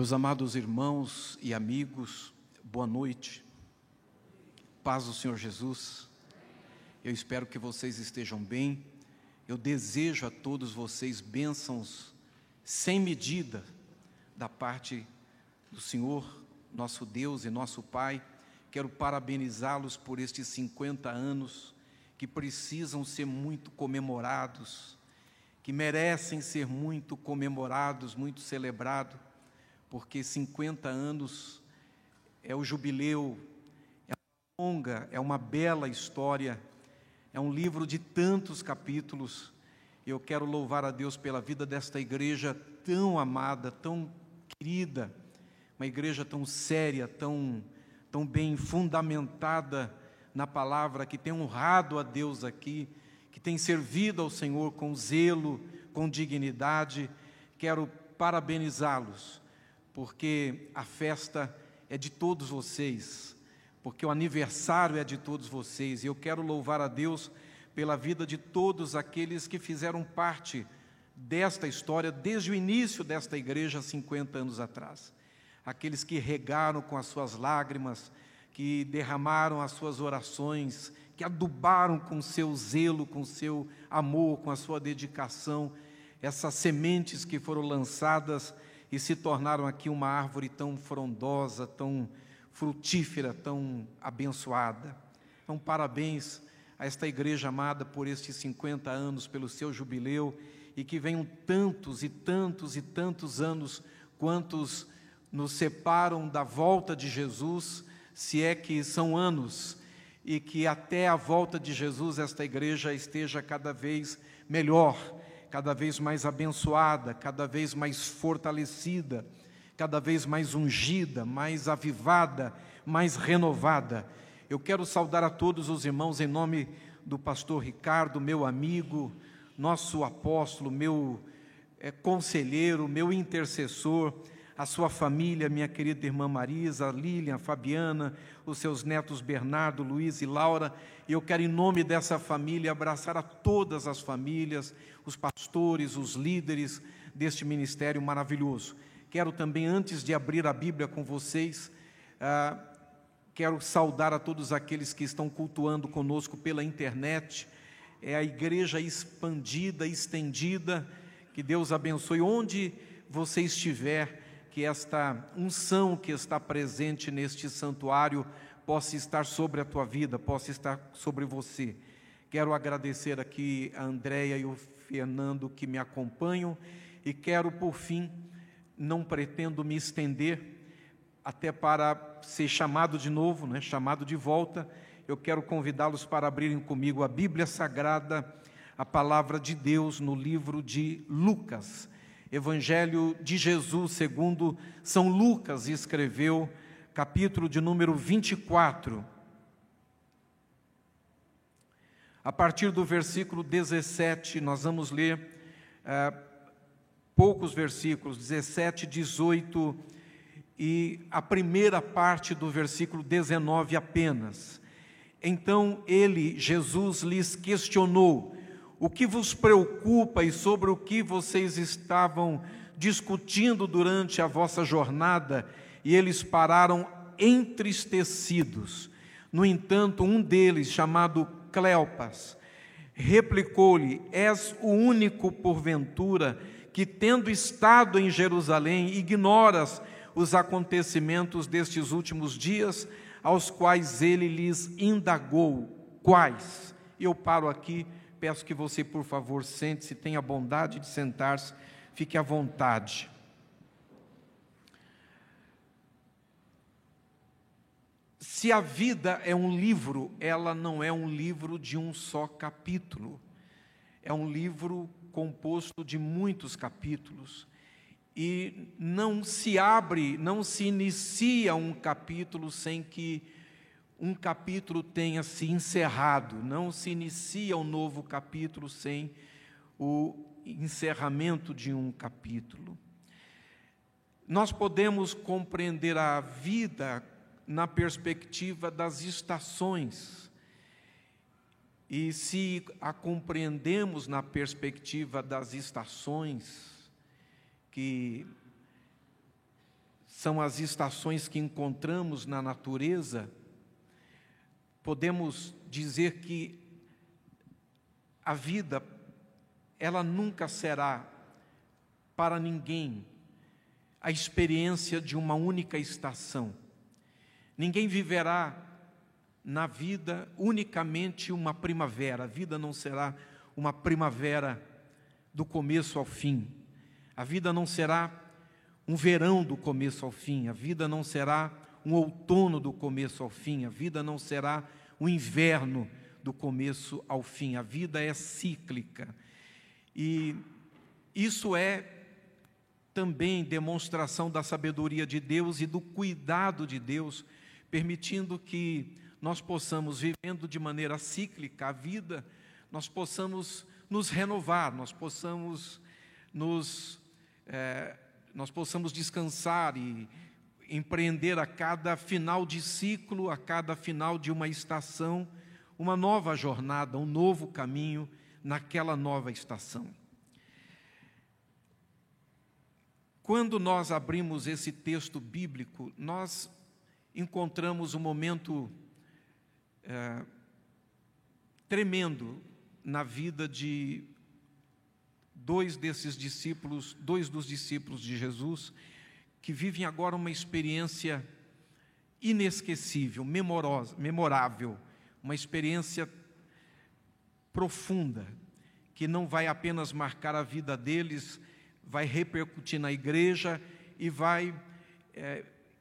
Meus amados irmãos e amigos, boa noite, paz do Senhor Jesus, eu espero que vocês estejam bem, eu desejo a todos vocês bênçãos sem medida da parte do Senhor, nosso Deus e nosso Pai. Quero parabenizá-los por estes 50 anos que precisam ser muito comemorados, que merecem ser muito comemorados, muito celebrados, porque 50 anos é o jubileu, é uma longa, é uma bela história, é um livro de tantos capítulos. Eu quero louvar a Deus pela vida desta igreja tão amada, tão querida, uma igreja tão séria, tão bem fundamentada na palavra, que tem honrado a Deus aqui, que tem servido ao Senhor com zelo, com dignidade. Quero parabenizá-los, porque a festa é de todos vocês, porque o aniversário é de todos vocês, e eu quero louvar a Deus pela vida de todos aqueles que fizeram parte desta história, desde o início desta igreja, 50 anos atrás, aqueles que regaram com as suas lágrimas, que derramaram as suas orações, que adubaram com seu zelo, com seu amor, com a sua dedicação, essas sementes que foram lançadas e se tornaram aqui uma árvore tão frondosa, tão frutífera, tão abençoada. Então, parabéns a esta igreja amada por estes 50 anos, pelo seu jubileu, e que venham tantos e tantos e tantos anos, quantos nos separam da volta de Jesus, se é que são anos, e que até a volta de Jesus esta igreja esteja cada vez melhor, cada vez mais abençoada, cada vez mais fortalecida, cada vez mais ungida, mais avivada, mais renovada. Eu quero saudar a todos os irmãos em nome do pastor Ricardo, meu amigo, nosso apóstolo, meu conselheiro, meu intercessor, a sua família, minha querida irmã Marisa, Lilian, Fabiana, os seus netos Bernardo, Luiz e Laura. E eu quero, em nome dessa família, abraçar a todas as famílias, os pastores, os líderes deste ministério maravilhoso. Quero também, antes de abrir a Bíblia com vocês, quero saudar a todos aqueles que estão cultuando conosco pela internet. É a igreja expandida, estendida, que Deus abençoe onde você estiver, que esta unção que está presente neste santuário possa estar sobre a tua vida, possa estar sobre você. Quero agradecer aqui a Andréia e o Fernando que me acompanham, e quero, por fim, não pretendo me estender, até para ser chamado de novo, né? Chamado de volta. Eu quero convidá-los para abrirem comigo a Bíblia Sagrada, a Palavra de Deus, no livro de Lucas. Evangelho de Jesus segundo São Lucas escreveu, capítulo de número 24, a partir do versículo 17. Nós vamos ler poucos versículos, 17, 18 e a primeira parte do versículo 19 apenas. Então ele, Jesus, lhes questionou: o que vos preocupa e sobre o que vocês estavam discutindo durante a vossa jornada? E eles pararam entristecidos. No entanto, um deles, chamado Cleopas, replicou-lhe: és o único, porventura, que, tendo estado em Jerusalém, ignoras os acontecimentos destes últimos dias, aos quais ele lhes indagou. Quais? Eu paro aqui. Peço que você, por favor, sente-se, tenha a bondade de sentar-se, fique à vontade. Se a vida é um livro, ela não é um livro de um só capítulo. É um livro composto de muitos capítulos. E não se abre, não se inicia um capítulo sem que um capítulo tenha se encerrado, não se inicia um novo capítulo sem o encerramento de um capítulo. Nós podemos compreender a vida na perspectiva das estações, e se a compreendemos na perspectiva das estações, que são as estações que encontramos na natureza, podemos dizer que a vida, ela nunca será para ninguém a experiência de uma única estação. Ninguém viverá na vida unicamente uma primavera. A vida não será uma primavera do começo ao fim. A vida não será um verão do começo ao fim. A vida não será um outono do começo ao fim. A vida não será um inverno do começo ao fim. A vida é cíclica. E isso é também demonstração da sabedoria de Deus e do cuidado de Deus, permitindo que nós possamos, vivendo de maneira cíclica a vida, nós possamos nos renovar, nós possamos descansar e empreender a cada final de ciclo, a cada final de uma estação, uma nova jornada, um novo caminho naquela nova estação. Quando nós abrimos esse texto bíblico, nós encontramos um momento tremendo na vida de dois dos discípulos de Jesus, que vivem agora uma experiência inesquecível, memorável, uma experiência profunda, que não vai apenas marcar a vida deles, vai repercutir na igreja e vai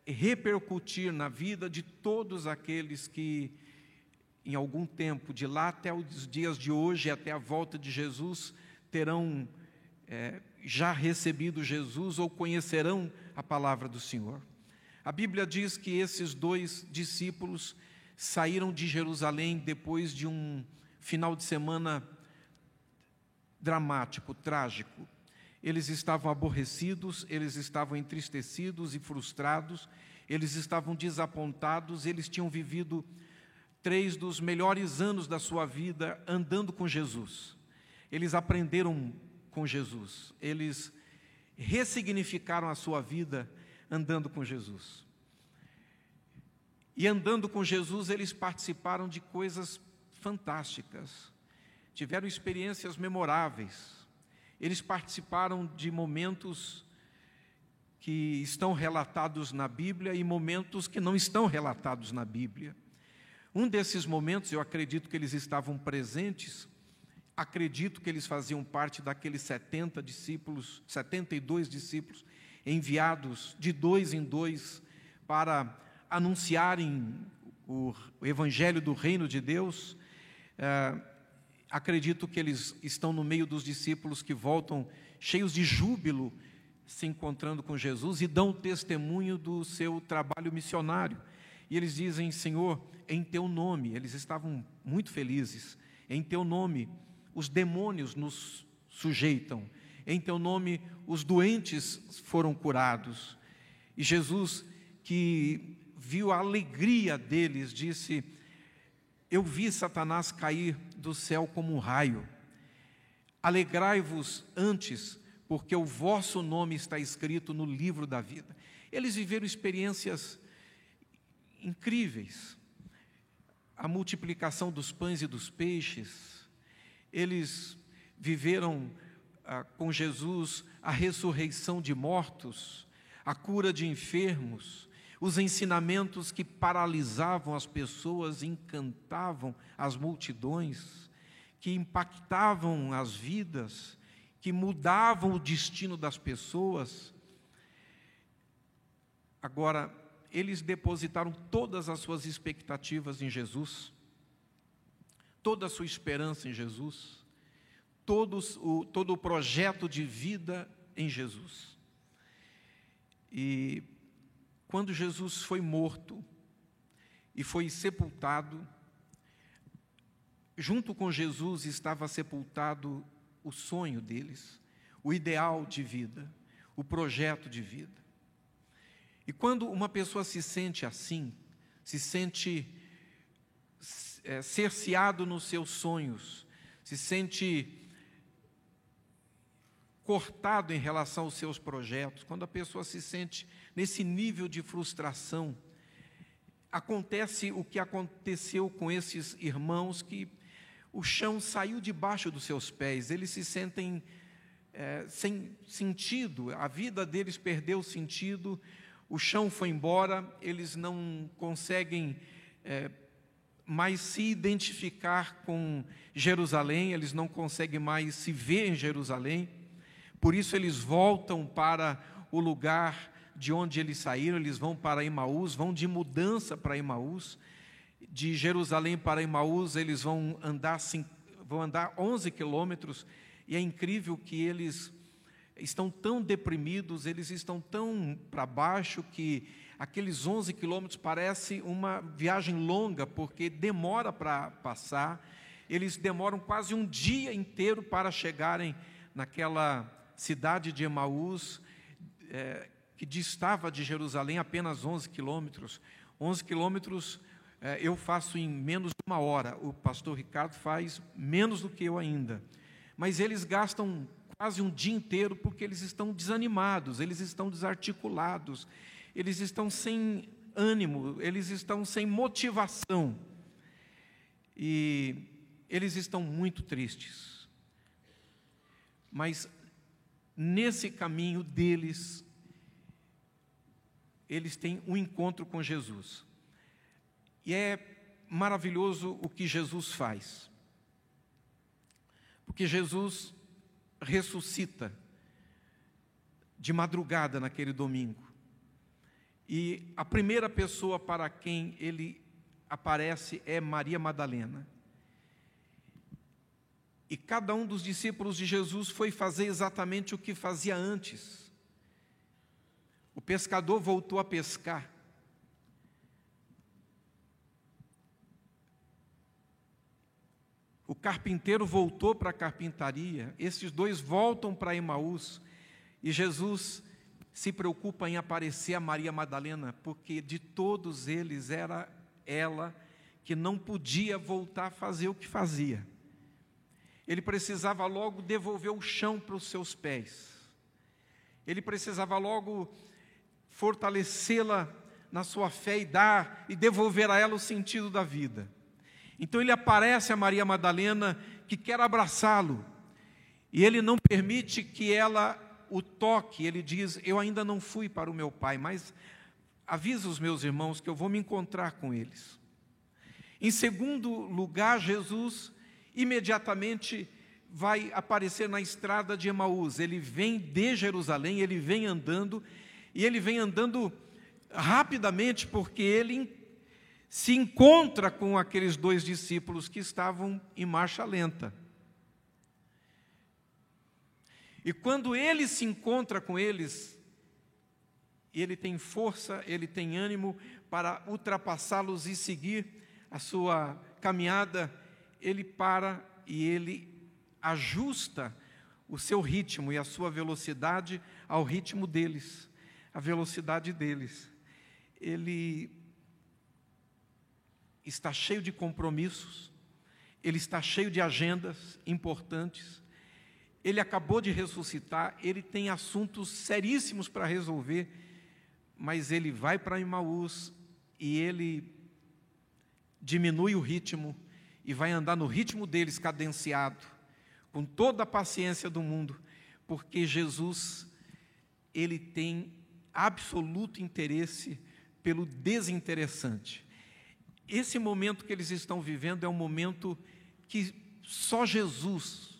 repercutir na vida de todos aqueles que, em algum tempo, de lá até os dias de hoje, até a volta de Jesus, terão já recebido Jesus ou conhecerão a palavra do Senhor. A Bíblia diz que esses dois discípulos saíram de Jerusalém depois de um final de semana dramático, trágico. Eles estavam aborrecidos, eles estavam entristecidos e frustrados, eles estavam desapontados, eles tinham vivido 3 dos melhores anos da sua vida andando com Jesus. Eles aprenderam com Jesus, eles ressignificaram a sua vida andando com Jesus. E andando com Jesus, eles participaram de coisas fantásticas, tiveram experiências memoráveis. Eles participaram de momentos que estão relatados na Bíblia e momentos que não estão relatados na Bíblia. Um desses momentos, eu acredito que eles estavam presentes, acredito que eles faziam parte daqueles 72 discípulos enviados de 2 em 2 para anunciarem o evangelho do reino de Deus. Acredito que eles estão no meio dos discípulos que voltam cheios de júbilo, se encontrando com Jesus e dão testemunho do seu trabalho missionário. E eles dizem: Senhor, em teu nome, eles estavam muito felizes, em teu nome os demônios nos sujeitam, em teu nome os doentes foram curados. E Jesus, que viu a alegria deles, disse: eu vi Satanás cair do céu como um raio. Alegrai-vos antes, porque o vosso nome está escrito no livro da vida. Eles viveram experiências incríveis. A multiplicação dos pães e dos peixes. Eles viveram com Jesus a ressurreição de mortos, a cura de enfermos, os ensinamentos que paralisavam as pessoas, encantavam as multidões, que impactavam as vidas, que mudavam o destino das pessoas. Agora, eles depositaram todas as suas expectativas em Jesus, toda a sua esperança em Jesus, todo o projeto de vida em Jesus. E quando Jesus foi morto e foi sepultado, junto com Jesus estava sepultado o sonho deles, o ideal de vida, o projeto de vida. E quando uma pessoa se sente assim, se sente cerceado nos seus sonhos, se sente cortado em relação aos seus projetos, quando a pessoa se sente nesse nível de frustração, acontece o que aconteceu com esses irmãos, que o chão saiu debaixo dos seus pés, eles se sentem sem sentido, a vida deles perdeu sentido, o chão foi embora, eles não conseguem mais se identificar com Jerusalém, eles não conseguem mais se ver em Jerusalém. Por isso eles voltam para o lugar de onde eles saíram, eles vão para Emaús, vão de mudança para Emaús. De Jerusalém para Emaús, eles vão andar 11 quilômetros, e é incrível que eles estão tão deprimidos, eles estão tão para baixo, que aqueles 11 quilômetros parece uma viagem longa, porque demora para passar, eles demoram quase um dia inteiro para chegarem naquela cidade de Emaús, que distava de Jerusalém apenas 11 quilômetros. 11 quilômetros eu faço em menos de uma hora, o pastor Ricardo faz menos do que eu ainda. Mas eles gastam quase um dia inteiro porque eles estão desanimados, eles estão desarticulados, eles estão sem ânimo, eles estão sem motivação. E eles estão muito tristes. Mas, nesse caminho deles, eles têm um encontro com Jesus. E é maravilhoso o que Jesus faz. Porque Jesus ressuscita de madrugada naquele domingo. E a primeira pessoa para quem ele aparece é Maria Madalena. E cada um dos discípulos de Jesus foi fazer exatamente o que fazia antes. O pescador voltou a pescar. O carpinteiro voltou para a carpintaria. Esses dois voltam para Emaús. E Jesus se preocupa em aparecer a Maria Madalena, porque de todos eles era ela que não podia voltar a fazer o que fazia. Ele precisava logo devolver o chão para os seus pés. Ele precisava logo fortalecê-la na sua fé e dar e devolver a ela o sentido da vida. Então ele aparece a Maria Madalena, que quer abraçá-lo. E ele não permite que ela o toque. Ele diz: eu ainda não fui para o meu pai, mas avisa os meus irmãos que eu vou me encontrar com eles. Em segundo lugar, Jesus imediatamente vai aparecer na estrada de Emaús. Ele vem de Jerusalém, ele vem andando, e ele vem andando rapidamente, porque ele se encontra com aqueles dois discípulos que estavam em marcha lenta. E quando ele se encontra com eles, ele tem força, ele tem ânimo para ultrapassá-los e seguir a sua caminhada. Ele para e ele ajusta o seu ritmo e a sua velocidade ao ritmo deles, à velocidade deles. Ele está cheio de compromissos, ele está cheio de agendas importantes, ele acabou de ressuscitar, ele tem assuntos seríssimos para resolver, mas ele vai para Emaús e ele diminui o ritmo e vai andar no ritmo deles, cadenciado, com toda a paciência do mundo, porque Jesus, ele tem absoluto interesse pelo desinteressante. Esse momento que eles estão vivendo é um momento que só Jesus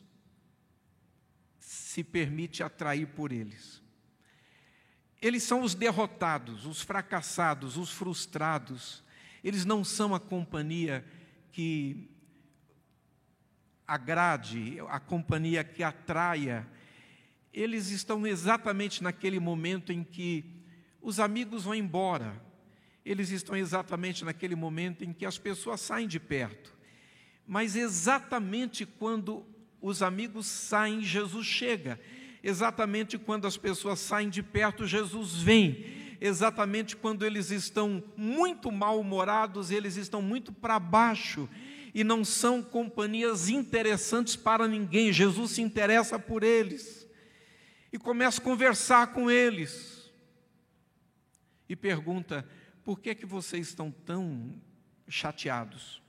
se permite atrair por eles. Eles são os derrotados, os fracassados, os frustrados. Eles não são a companhia que agrade, a companhia que atraia. Eles estão exatamente naquele momento em que os amigos vão embora, eles estão exatamente naquele momento em que as pessoas saem de perto, mas exatamente quando os amigos saem, Jesus chega, exatamente quando as pessoas saem de perto, Jesus vem, exatamente quando eles estão muito mal-humorados, eles estão muito para baixo, e não são companhias interessantes para ninguém. Jesus se interessa por eles, e começa a conversar com eles e pergunta: por que é que vocês estão tão chateados?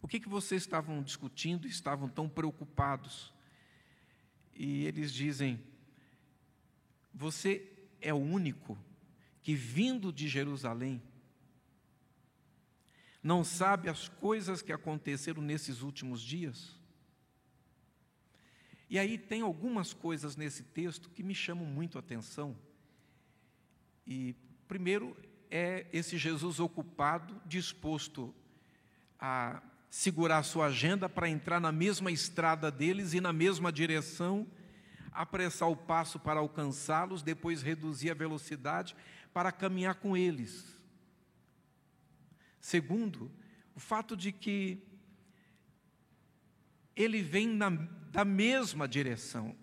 O que é que vocês estavam discutindo e estavam tão preocupados? E eles dizem: você é o único que, vindo de Jerusalém, não sabe as coisas que aconteceram nesses últimos dias? E aí tem algumas coisas nesse texto que me chamam muito a atenção. E primeiro é esse Jesus ocupado, disposto a segurar sua agenda para entrar na mesma estrada deles e na mesma direção, apressar o passo para alcançá-los, depois reduzir a velocidade para caminhar com eles. Segundo, o fato de que ele vem da mesma direção.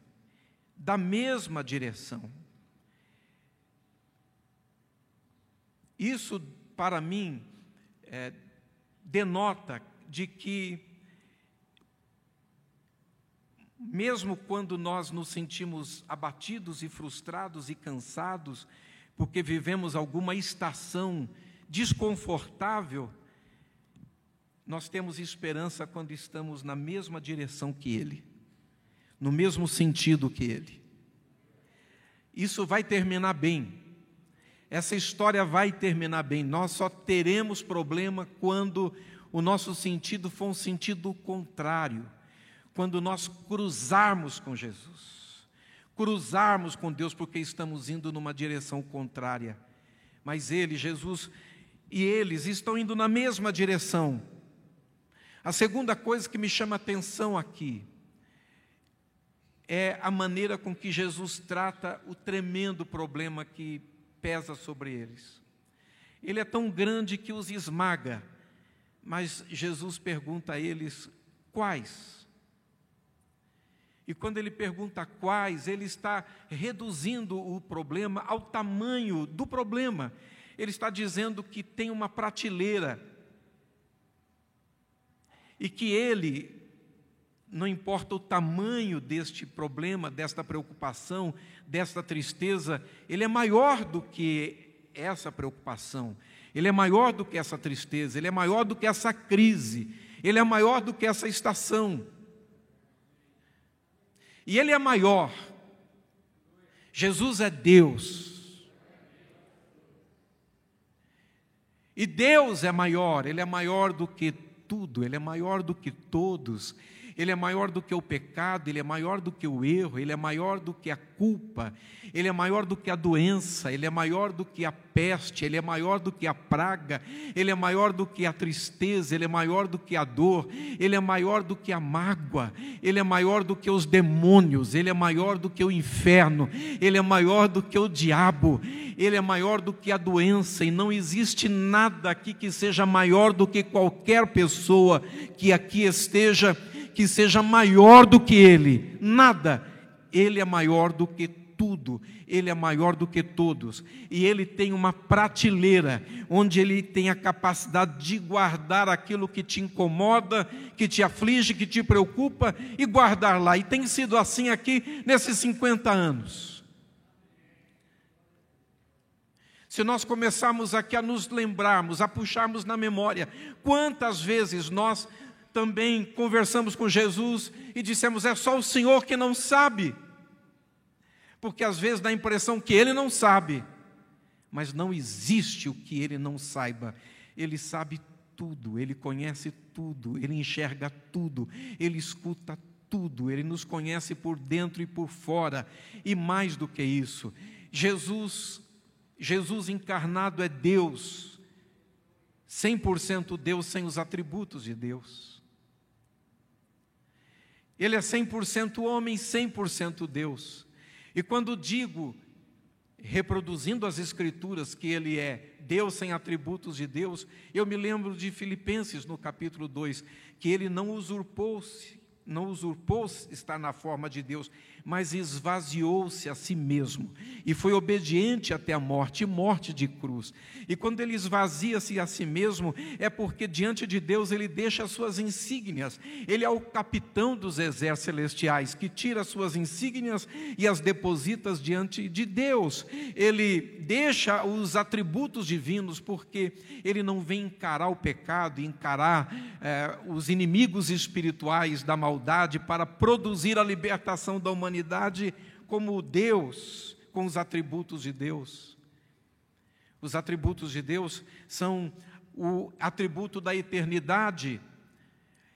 Isso, para mim, denota de que, mesmo quando nós nos sentimos abatidos e frustrados e cansados, porque vivemos alguma estação desconfortável, nós temos esperança quando estamos na mesma direção que ele, no mesmo sentido que ele. Isso vai terminar bem. Essa história vai terminar bem. Nós só teremos problema quando o nosso sentido for um sentido contrário, quando nós cruzarmos com Jesus, cruzarmos com Deus, porque estamos indo numa direção contrária. Mas ele, Jesus, e eles estão indo na mesma direção. A segunda coisa que me chama a atenção aqui é a maneira com que Jesus trata o tremendo problema que pesa sobre eles. Ele é tão grande que os esmaga, mas Jesus pergunta a eles: quais? E quando ele pergunta quais, ele está reduzindo o problema ao tamanho do problema. Ele está dizendo que tem uma prateleira e que ele, não importa o tamanho deste problema, desta preocupação, desta tristeza, ele é maior do que essa preocupação, ele é maior do que essa tristeza, ele é maior do que essa crise, ele é maior do que essa estação. E ele é maior. Jesus é Deus. E Deus é maior, ele é maior do que tudo, ele é maior do que todos, ele é maior do que o pecado, ele é maior do que o erro, ele é maior do que a culpa, ele é maior do que a doença, ele é maior do que a peste, ele é maior do que a praga, ele é maior do que a tristeza, ele é maior do que a dor, ele é maior do que a mágoa, ele é maior do que os demônios, ele é maior do que o inferno, ele é maior do que o diabo, ele é maior do que a doença, e não existe nada aqui que seja maior do que qualquer pessoa que aqui esteja, que seja maior do que ele. Nada. Ele é maior do que tudo, ele é maior do que todos, e ele tem uma prateleira onde ele tem a capacidade de guardar aquilo que te incomoda, que te aflige, que te preocupa, e guardar lá. E tem sido assim aqui nesses 50 anos. Se nós começarmos aqui a nos lembrarmos, a puxarmos na memória, quantas vezes nós também conversamos com Jesus e dissemos: é só o Senhor que não sabe. Porque às vezes dá a impressão que ele não sabe, mas não existe o que ele não saiba. Ele sabe tudo, ele conhece tudo, ele enxerga tudo, ele escuta tudo, ele nos conhece por dentro e por fora. E mais do que isso, Jesus encarnado é Deus, 100% Deus, sem os atributos de Deus. Ele é 100% homem, 100% Deus. E quando digo, reproduzindo as Escrituras, que ele é Deus sem atributos de Deus, eu me lembro de Filipenses, no capítulo 2, que ele não usurpou-se estar na forma de Deus, mas esvaziou-se a si mesmo e foi obediente até a morte, morte de cruz. E quando ele esvazia-se a si mesmo, é porque diante de Deus ele deixa as suas insígnias. Ele é o capitão dos exércitos celestiais, que tira as suas insígnias e as depositas diante de Deus. Ele deixa os atributos divinos, porque ele não vem encarar o pecado, encarar os inimigos espirituais da maldade para produzir a libertação da humanidade como Deus, com os atributos de Deus. Os atributos de Deus são o atributo da eternidade,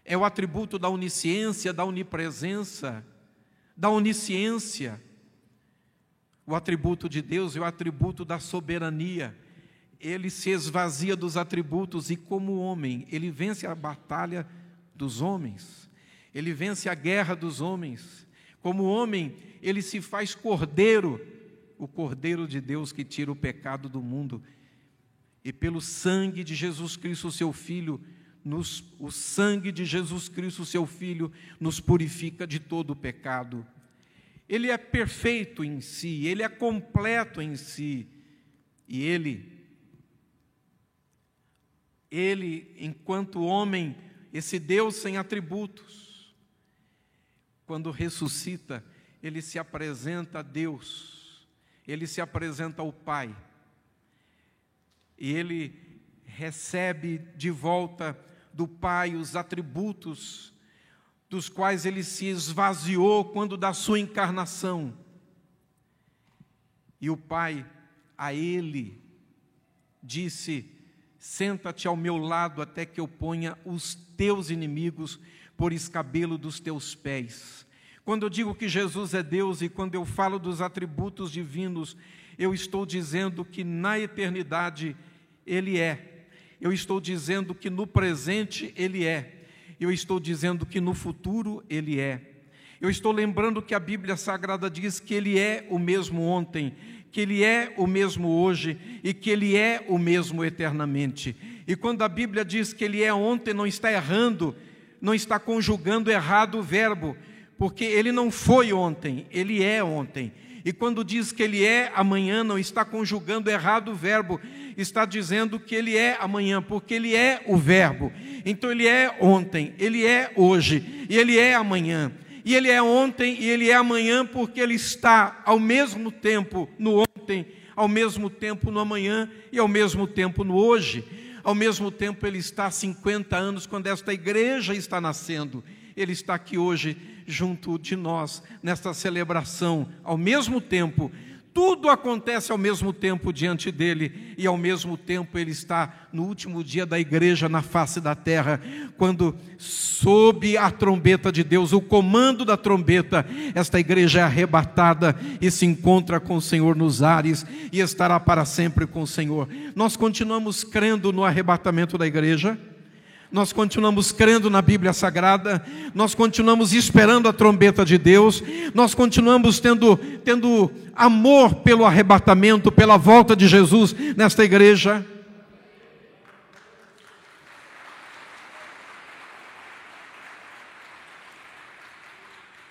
é o atributo da onisciência, da onipresença, da onisciência. O atributo de Deus é o atributo da soberania. Ele se esvazia dos atributos e, como homem, ele vence a batalha dos homens. Ele vence a guerra dos homens. Como homem, ele se faz cordeiro, o cordeiro de Deus que tira o pecado do mundo. E pelo sangue de Jesus Cristo, seu Filho, o sangue de Jesus Cristo, seu Filho, nos purifica de todo o pecado. Ele é perfeito em si, ele é completo em si. E ele, enquanto homem, esse Deus sem atributos, quando ressuscita, ele se apresenta a Deus, ele se apresenta ao Pai. E ele recebe de volta do Pai os atributos dos quais ele se esvaziou quando da sua encarnação. E o Pai a ele disse: senta-te ao meu lado até que eu ponha os teus inimigos por escabelo dos teus pés. Quando eu digo que Jesus é Deus e quando eu falo dos atributos divinos, eu estou dizendo que na eternidade ele é. Eu estou dizendo que no presente ele é. Eu estou dizendo que no futuro ele é. Eu estou lembrando que a Bíblia Sagrada diz que ele é o mesmo ontem, que ele é o mesmo hoje e que ele é o mesmo eternamente. E quando a Bíblia diz que ele é ontem, não está errando, não está conjugando errado o verbo, porque ele não foi ontem, ele é ontem. E quando diz que ele é amanhã, não está conjugando errado o verbo, está dizendo que ele é amanhã, porque ele é o verbo. Então ele é ontem, ele é hoje e ele é amanhã. E ele é ontem e ele é amanhã porque ele está ao mesmo tempo no ontem, ao mesmo tempo no amanhã e ao mesmo tempo no hoje. Ao mesmo tempo ele está há 50 anos quando esta igreja está nascendo. Ele está aqui hoje junto de nós, nesta celebração, ao mesmo tempo. Tudo acontece ao mesmo tempo diante dele e, ao mesmo tempo, ele está no último dia da igreja na face da terra, quando, sob a trombeta de Deus, o comando da trombeta, esta igreja é arrebatada e se encontra com o Senhor nos ares e estará para sempre com o Senhor. Nós continuamos crendo no arrebatamento da igreja. Nós continuamos crendo na Bíblia Sagrada, nós continuamos esperando a trombeta de Deus, nós continuamos tendo amor pelo arrebatamento, pela volta de Jesus nesta igreja.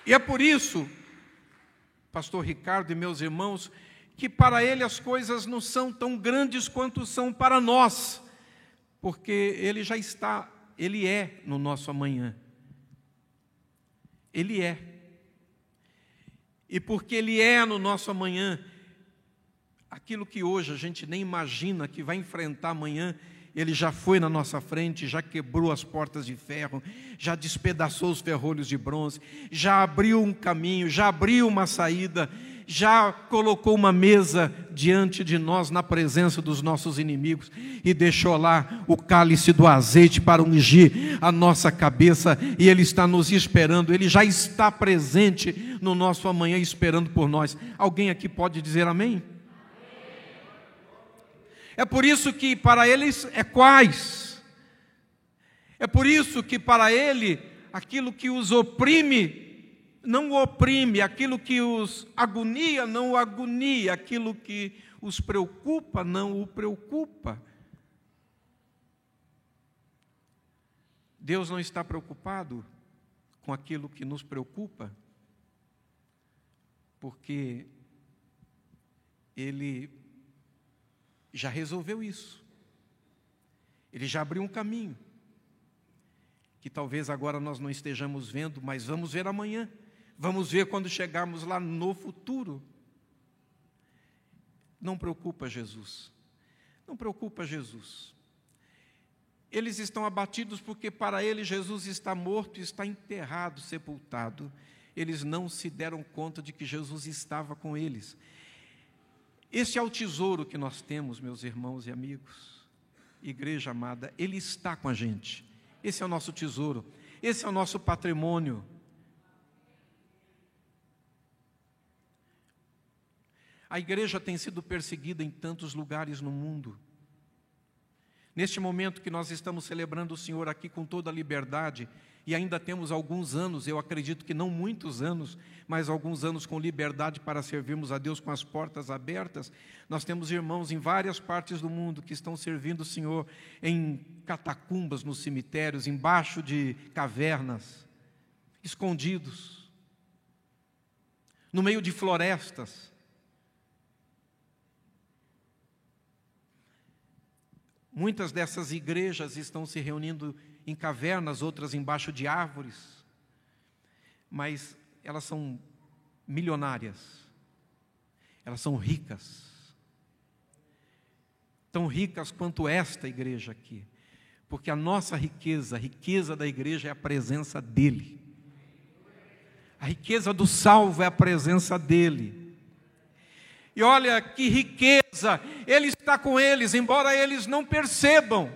E é por isso, pastor Ricardo e meus irmãos, que para ele as coisas não são tão grandes quanto são para nós. Porque ele já está, ele é no nosso amanhã. Ele é. E porque ele é no nosso amanhã, aquilo que hoje a gente nem imagina que vai enfrentar amanhã, ele já foi na nossa frente, já quebrou as portas de ferro, já despedaçou os ferrolhos de bronze, já abriu um caminho, já abriu uma saída, já colocou uma mesa diante de nós na presença dos nossos inimigos e deixou lá o cálice do azeite para ungir a nossa cabeça e ele está nos esperando, ele já está presente no nosso amanhã esperando por nós. Alguém aqui pode dizer amém? É por isso que para eles é quais? É por isso que para ele aquilo que os oprime não o oprime, aquilo que os agonia, não o agonia, aquilo que os preocupa, não o preocupa. Deus não está preocupado com aquilo que nos preocupa. porque ele já resolveu isso, ele já abriu um caminho, que talvez agora nós não estejamos vendo, mas vamos ver amanhã, vamos ver quando chegarmos lá no futuro. Não preocupa Jesus, não preocupa Jesus. Eles estão abatidos porque para eles Jesus está morto, está enterrado, sepultado. Eles não se deram conta de que Jesus estava com eles. Esse é o tesouro que nós temos, meus irmãos e amigos. Igreja amada, Ele está com a gente. Esse é o nosso tesouro, esse é o nosso patrimônio. A igreja tem sido perseguida em tantos lugares no mundo. Neste momento que nós estamos celebrando o Senhor aqui com toda a liberdade, e ainda temos alguns anos, eu acredito que não muitos anos, mas alguns anos com liberdade para servirmos a Deus com as portas abertas, nós temos irmãos em várias partes do mundo que estão servindo o Senhor em catacumbas, nos cemitérios, embaixo de cavernas, escondidos, no meio de florestas. Muitas dessas igrejas estão se reunindo em cavernas, outras embaixo de árvores, mas elas são milionárias, elas são ricas, tão ricas quanto esta igreja aqui, porque a nossa riqueza, a riqueza da igreja é a presença dEle, a riqueza do salvo é a presença dEle. E olha que riqueza, Ele está com eles, embora eles não percebam.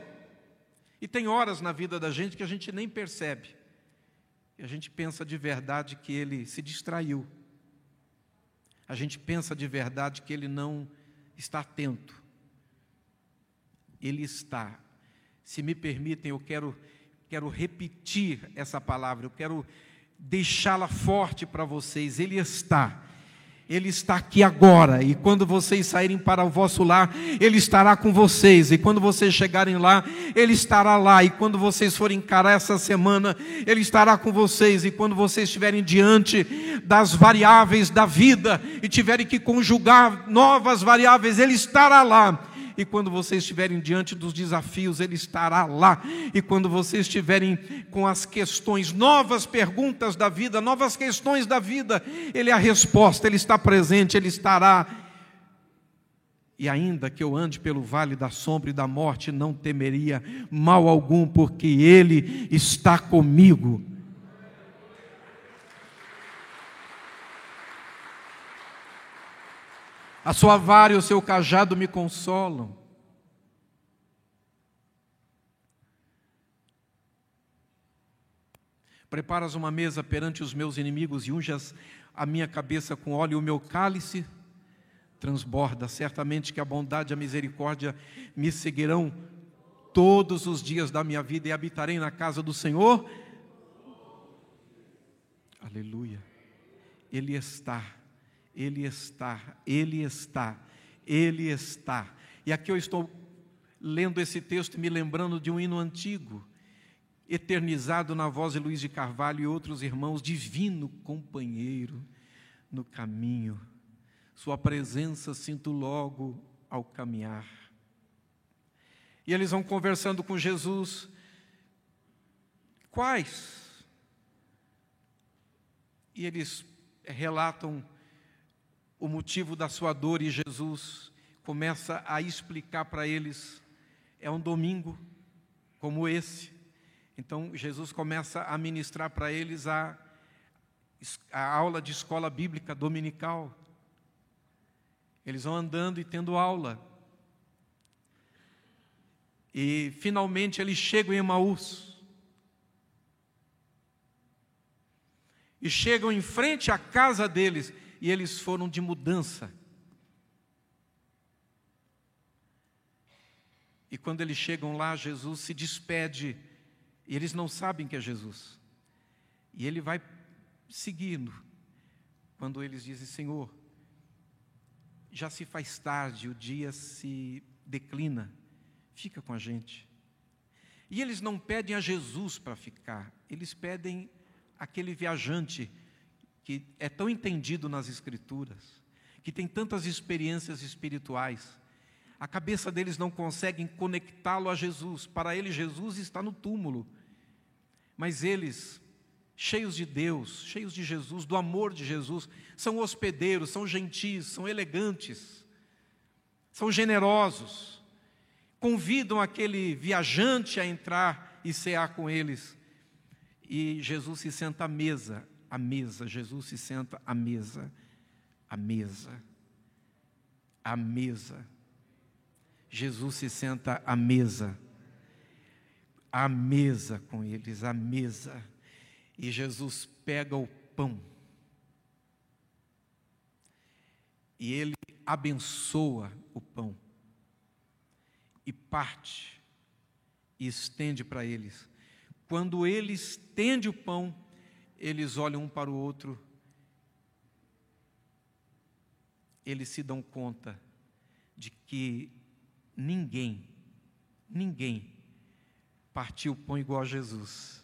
E tem horas na vida da gente que a gente nem percebe. E a gente pensa de verdade que Ele se distraiu. A gente pensa de verdade que Ele não está atento. Ele está. Se me permitem, eu quero repetir essa palavra, eu quero deixá-la forte para vocês. Ele está. Ele está aqui agora, e quando vocês saírem para o vosso lar, Ele estará com vocês, e quando vocês chegarem lá, Ele estará lá, e quando vocês forem encarar essa semana, Ele estará com vocês, e quando vocês estiverem diante das variáveis da vida, e tiverem que conjugar novas variáveis, Ele estará lá. E quando vocês estiverem diante dos desafios, Ele estará lá. E quando vocês estiverem com as questões, novas perguntas da vida, novas questões da vida, Ele é a resposta, Ele está presente, Ele estará. E ainda que eu ande pelo vale da sombra e da morte, não temeria mal algum, porque Ele está comigo. A sua vara e o seu cajado me consolam. Preparas uma mesa perante os meus inimigos e unjas a minha cabeça com óleo, e o meu cálice transborda. Certamente que a bondade e a misericórdia me seguirão todos os dias da minha vida e habitarei na casa do Senhor. Aleluia. Ele está. Ele está, Ele está, Ele está. E aqui eu estou lendo esse texto e me lembrando de um hino antigo, eternizado na voz de Luiz de Carvalho e outros irmãos, divino companheiro no caminho, sua presença sinto logo ao caminhar. E eles vão conversando com Jesus. Quais? E eles relatam o motivo da sua dor, e Jesus começa a explicar para eles. É um domingo como esse, então Jesus começa a ministrar para eles a aula de escola bíblica dominical. Eles vão andando e tendo aula, e finalmente eles chegam em Emaús, e chegam em frente à casa deles. E eles foram de mudança. E quando eles chegam lá, Jesus se despede. E eles não sabem que é Jesus. E Ele vai seguindo. Quando eles dizem: Senhor, já se faz tarde, o dia se declina, fica com a gente. E eles não pedem a Jesus para ficar. Eles pedem aquele viajante que é tão entendido nas Escrituras, que tem tantas experiências espirituais, a cabeça deles não consegue conectá-lo a Jesus. Para eles, Jesus está no túmulo. Mas eles, cheios de Deus, cheios de Jesus, do amor de Jesus, são hospedeiros, são gentis, são elegantes, são generosos, convidam aquele viajante a entrar e cear com eles. E Jesus se senta à mesa, Jesus se senta à mesa, à mesa, à mesa. Jesus se senta à mesa com eles, à mesa. E Jesus pega o pão e ele abençoa o pão e parte e estende para eles. Quando ele estende o pão, eles olham um para o outro, eles se dão conta de que ninguém partiu o pão igual a Jesus.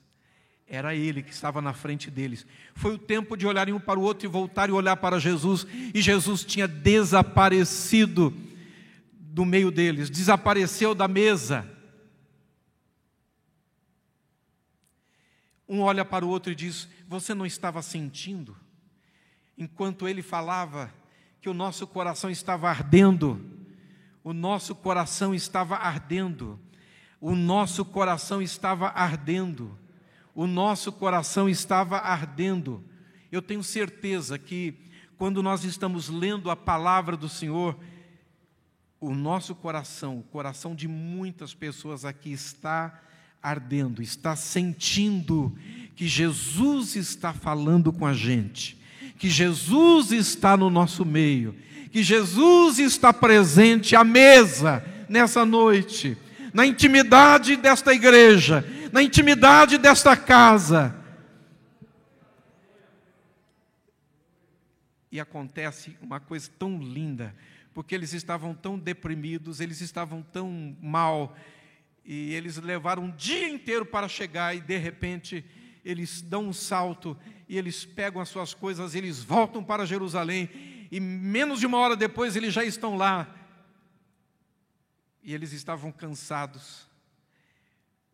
Era ele que estava na frente deles. Foi o tempo de olharem um para o outro e voltarem a olhar para Jesus. E Jesus tinha desaparecido do meio deles, desapareceu da mesa. Um olha para o outro e diz: você não estava sentindo, enquanto ele falava, que o nosso coração estava ardendo? O nosso coração estava ardendo, o nosso coração estava ardendo, o nosso coração estava ardendo. Eu tenho certeza que quando nós estamos lendo a palavra do Senhor, o nosso coração, o coração de muitas pessoas aqui está ardendo, está sentindo que Jesus está falando com a gente, que Jesus está no nosso meio, que Jesus está presente à mesa nessa noite, na intimidade desta igreja, na intimidade desta casa. E acontece uma coisa tão linda, porque eles estavam tão deprimidos, eles estavam tão mal, e eles levaram um dia inteiro para chegar, e de repente eles dão um salto, e eles pegam as suas coisas, eles voltam para Jerusalém, e menos de uma hora depois eles já estão lá. E eles estavam cansados,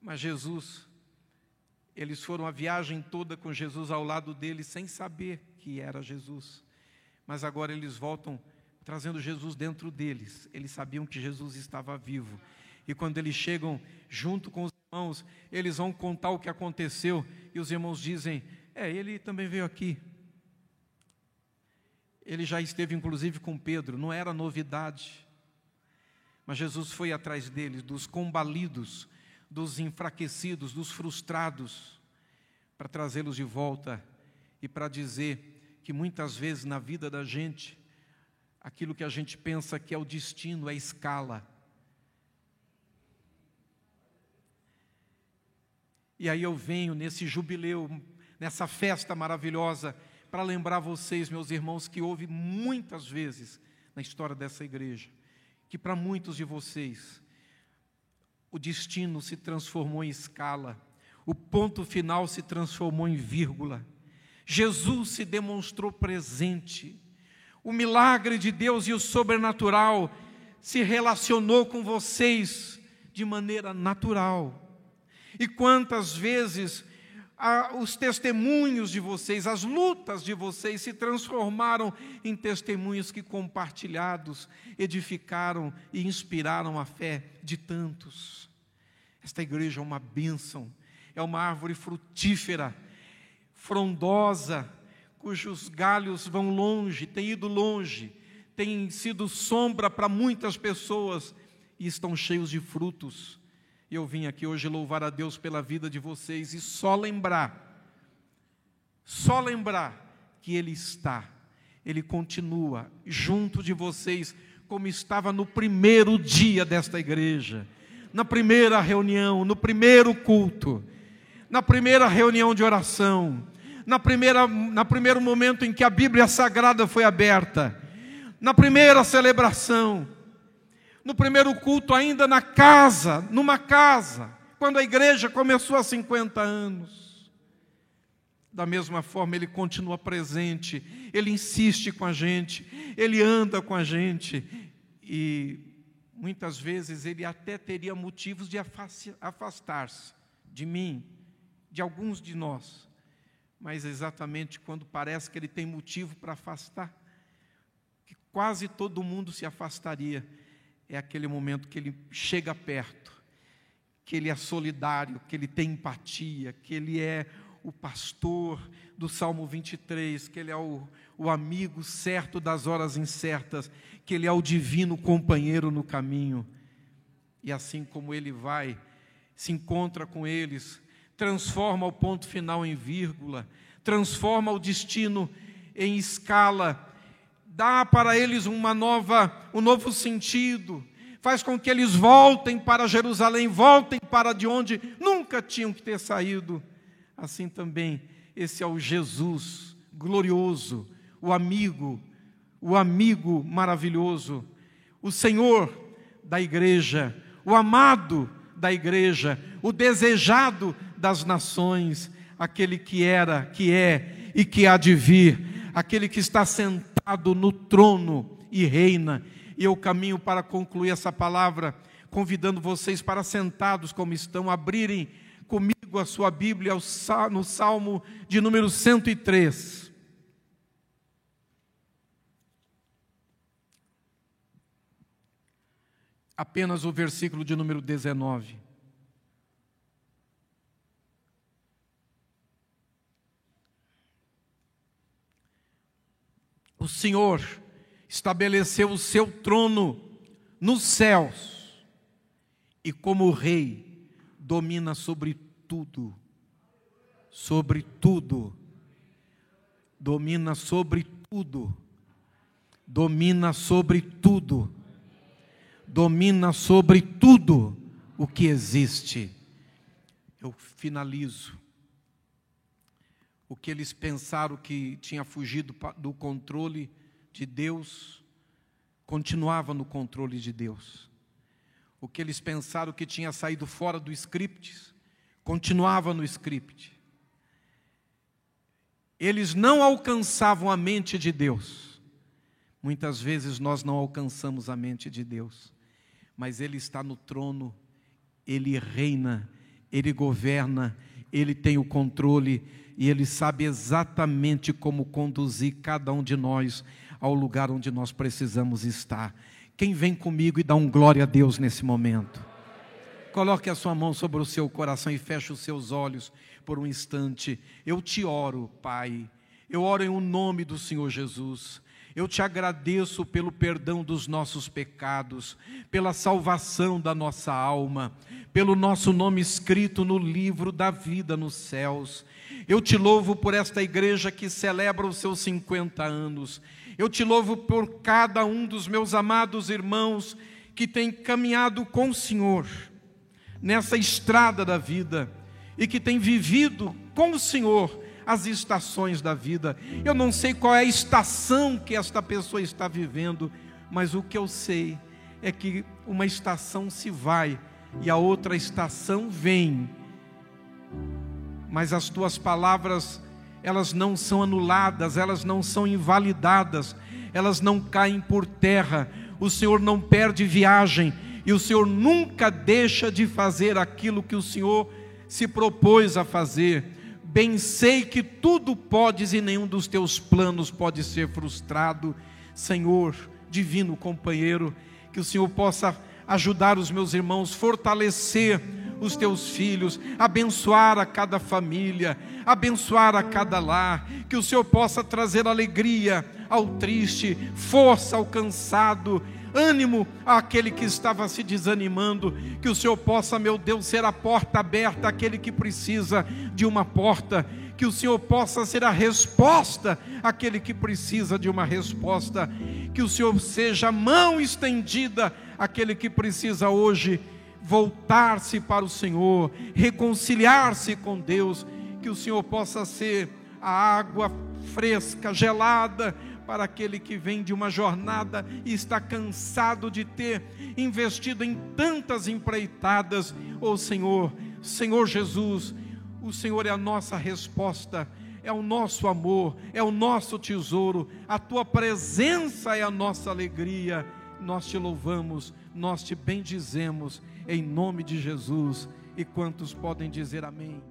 mas Jesus, eles foram a viagem toda com Jesus ao lado deles, sem saber que era Jesus, mas agora eles voltam trazendo Jesus dentro deles. Eles sabiam que Jesus estava vivo, e quando eles chegam junto com os irmãos, eles vão contar o que aconteceu, e os irmãos dizem: ele também veio aqui. Ele já esteve, inclusive, com Pedro, não era novidade. Mas Jesus foi atrás deles, dos combalidos, dos enfraquecidos, dos frustrados, para trazê-los de volta e para dizer que muitas vezes na vida da gente, aquilo que a gente pensa que é o destino, é escala. E aí eu venho nesse jubileu, nessa festa maravilhosa, para lembrar vocês, meus irmãos, que houve muitas vezes na história dessa igreja, que para muitos de vocês, o destino se transformou em escala, o ponto final se transformou em vírgula. Jesus se demonstrou presente, o milagre de Deus e o sobrenatural se relacionou com vocês de maneira natural. E quantas vezes os testemunhos de vocês, as lutas de vocês se transformaram em testemunhos que, compartilhados, edificaram e inspiraram a fé de tantos. Esta igreja é uma bênção, é uma árvore frutífera, frondosa, cujos galhos vão longe, têm ido longe, têm sido sombra para muitas pessoas e estão cheios de frutos. Eu vim aqui hoje louvar a Deus pela vida de vocês e só lembrar que Ele está, Ele continua junto de vocês, como estava no primeiro dia desta igreja, na primeira reunião, no primeiro culto, na primeira reunião de oração, na primeiro momento em que a Bíblia Sagrada foi aberta, na primeira celebração, no primeiro culto ainda numa casa, quando a igreja começou há 50 anos. da mesma forma, Ele continua presente, Ele insiste com a gente, Ele anda com a gente, e muitas vezes Ele até teria motivos de afastar-se de mim, de alguns de nós, mas exatamente quando parece que Ele tem motivo para afastar, que quase todo mundo se afastaria, é aquele momento que Ele chega perto, que Ele é solidário, que Ele tem empatia, que Ele é o pastor do Salmo 23, que Ele é o amigo certo das horas incertas, que Ele é o divino companheiro no caminho. E assim como Ele vai, se encontra com eles, transforma o ponto final em vírgula, transforma o destino em escala, dá para eles um novo sentido, faz com que eles voltem para Jerusalém, voltem para de onde nunca tinham que ter saído. Assim também, esse é o Jesus glorioso, o amigo maravilhoso, o Senhor da igreja, o amado da igreja, o desejado das nações, aquele que era, que é e que há de vir, aquele que está sentado no trono e reina. E eu caminho para concluir essa palavra, convidando vocês para, sentados como estão, abrirem comigo a sua Bíblia no Salmo de número 103. Apenas o versículo de número 19. O Senhor estabeleceu o seu trono nos céus e, como rei, domina sobre tudo. Sobre tudo. Domina sobre tudo. Domina sobre tudo. Domina sobre tudo o que existe. Eu finalizo. O que eles pensaram que tinha fugido do controle de Deus, continuava no controle de Deus. O que eles pensaram que tinha saído fora do script, continuava no script. Eles não alcançavam a mente de Deus. Muitas vezes nós não alcançamos a mente de Deus. Mas Ele está no trono, Ele reina, Ele governa, Ele tem o controle e Ele sabe exatamente como conduzir cada um de nós ao lugar onde nós precisamos estar. Quem vem comigo e dá um glória a Deus nesse momento? Coloque a sua mão sobre o seu coração e feche os seus olhos por um instante. Eu te oro, Pai, eu oro em um nome do Senhor Jesus. Eu te agradeço pelo perdão dos nossos pecados, pela salvação da nossa alma, pelo nosso nome escrito no livro da vida nos céus. Eu te louvo por esta igreja que celebra os seus 50 anos. Eu te louvo por cada um dos meus amados irmãos que tem caminhado com o Senhor nessa estrada da vida e que tem vivido com o Senhor as estações da vida. Eu não sei qual é a estação que esta pessoa está vivendo, mas o que eu sei é que uma estação se vai e a outra estação vem. Mas as tuas palavras, elas não são anuladas, elas não são invalidadas, elas não caem por terra. O Senhor não perde viagem e o Senhor nunca deixa de fazer aquilo que o Senhor se propôs a fazer. Bem sei que tudo podes e nenhum dos teus planos pode ser frustrado. Senhor, divino companheiro, que o Senhor possa ajudar os meus irmãos, fortalecer os teus filhos, abençoar a cada família, abençoar a cada lar, que o Senhor possa trazer alegria ao triste, força ao cansado, ânimo àquele que estava se desanimando, que o Senhor possa, meu Deus, ser a porta aberta àquele que precisa de uma porta, que o Senhor possa ser a resposta àquele que precisa de uma resposta, que o Senhor seja a mão estendida àquele que precisa hoje voltar-se para o Senhor, reconciliar-se com Deus, que o Senhor possa ser a água fresca, gelada, para aquele que vem de uma jornada e está cansado de ter investido em tantas empreitadas. Senhor Jesus, o Senhor é a nossa resposta, é o nosso amor, é o nosso tesouro, a tua presença é a nossa alegria. Nós te louvamos, nós te bendizemos, em nome de Jesus, e quantos podem dizer amém?